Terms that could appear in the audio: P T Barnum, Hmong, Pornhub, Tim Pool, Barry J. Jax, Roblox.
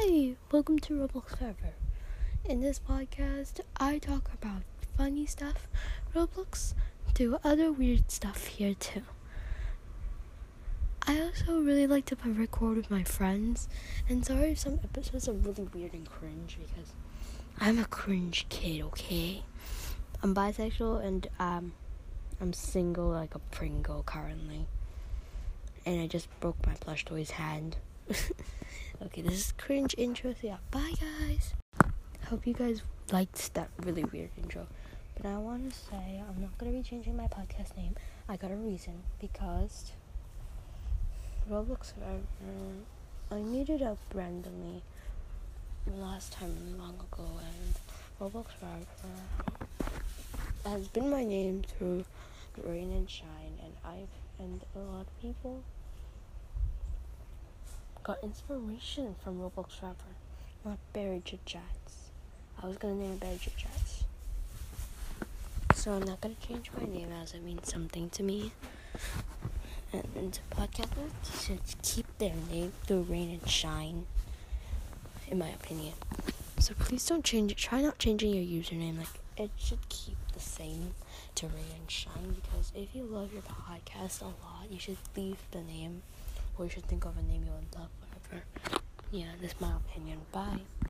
Hey, welcome to Roblox Forever. In this podcast, I talk about funny stuff, Roblox, do other weird stuff here too. I also really like to record with my friends, and sorry if some episodes are really weird and cringe because I'm a cringe kid, okay? I'm bisexual and I'm single like a Pringle currently. And I just broke my plush toy's hand. Okay, this is cringe intro, so yeah, bye guys. Hope you guys liked that really weird intro. But I want to say I'm not going to be changing my podcast name. I got a reason, because Roblox Forever, I made it up randomly last time long ago, and Roblox Forever has been my name through rain and shine, and a lot of people got inspiration from Roblox Forever, not Barry J. Jax. I was gonna name it Barry J. Jax, so I'm not gonna change my name as it means something to me. And podcasters should keep their name through rain and shine, in my opinion. So please don't change it. Try not changing your username. Like, it should keep the same to rain and shine, because if you love your podcast a lot, you should leave the name. Or you should think of a name you would love, whatever. Yeah, that's my opinion. Bye.